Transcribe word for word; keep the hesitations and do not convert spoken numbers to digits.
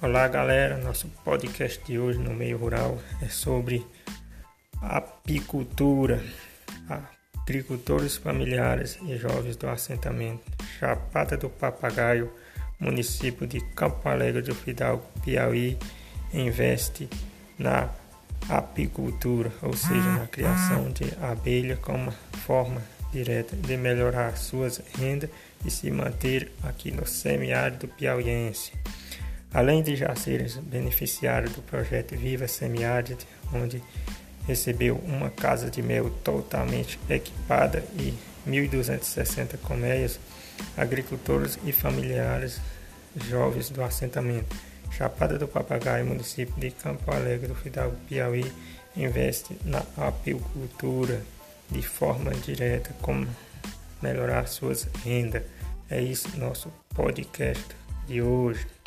Olá galera, nosso podcast de hoje no Meio Rural é sobre apicultura, agricultores familiares e jovens do assentamento Chapada do Papagaio, município de Campo Alegre do Fidalgo, Piauí, investe na apicultura, ou seja, na criação de abelha como forma direta de melhorar suas rendas e se manter aqui no semiárido piauiense. Além de já ser beneficiário do projeto Viva Semiárido, onde recebeu uma casa de mel totalmente equipada e mil duzentos e sessenta colmeias, agricultores e familiares jovens do assentamento Chapada do Papagaio, município de Campo Alegre do Fidalgo, Piauí, investe na apicultura de forma direta como melhorar suas rendas. É isso nosso podcast de hoje.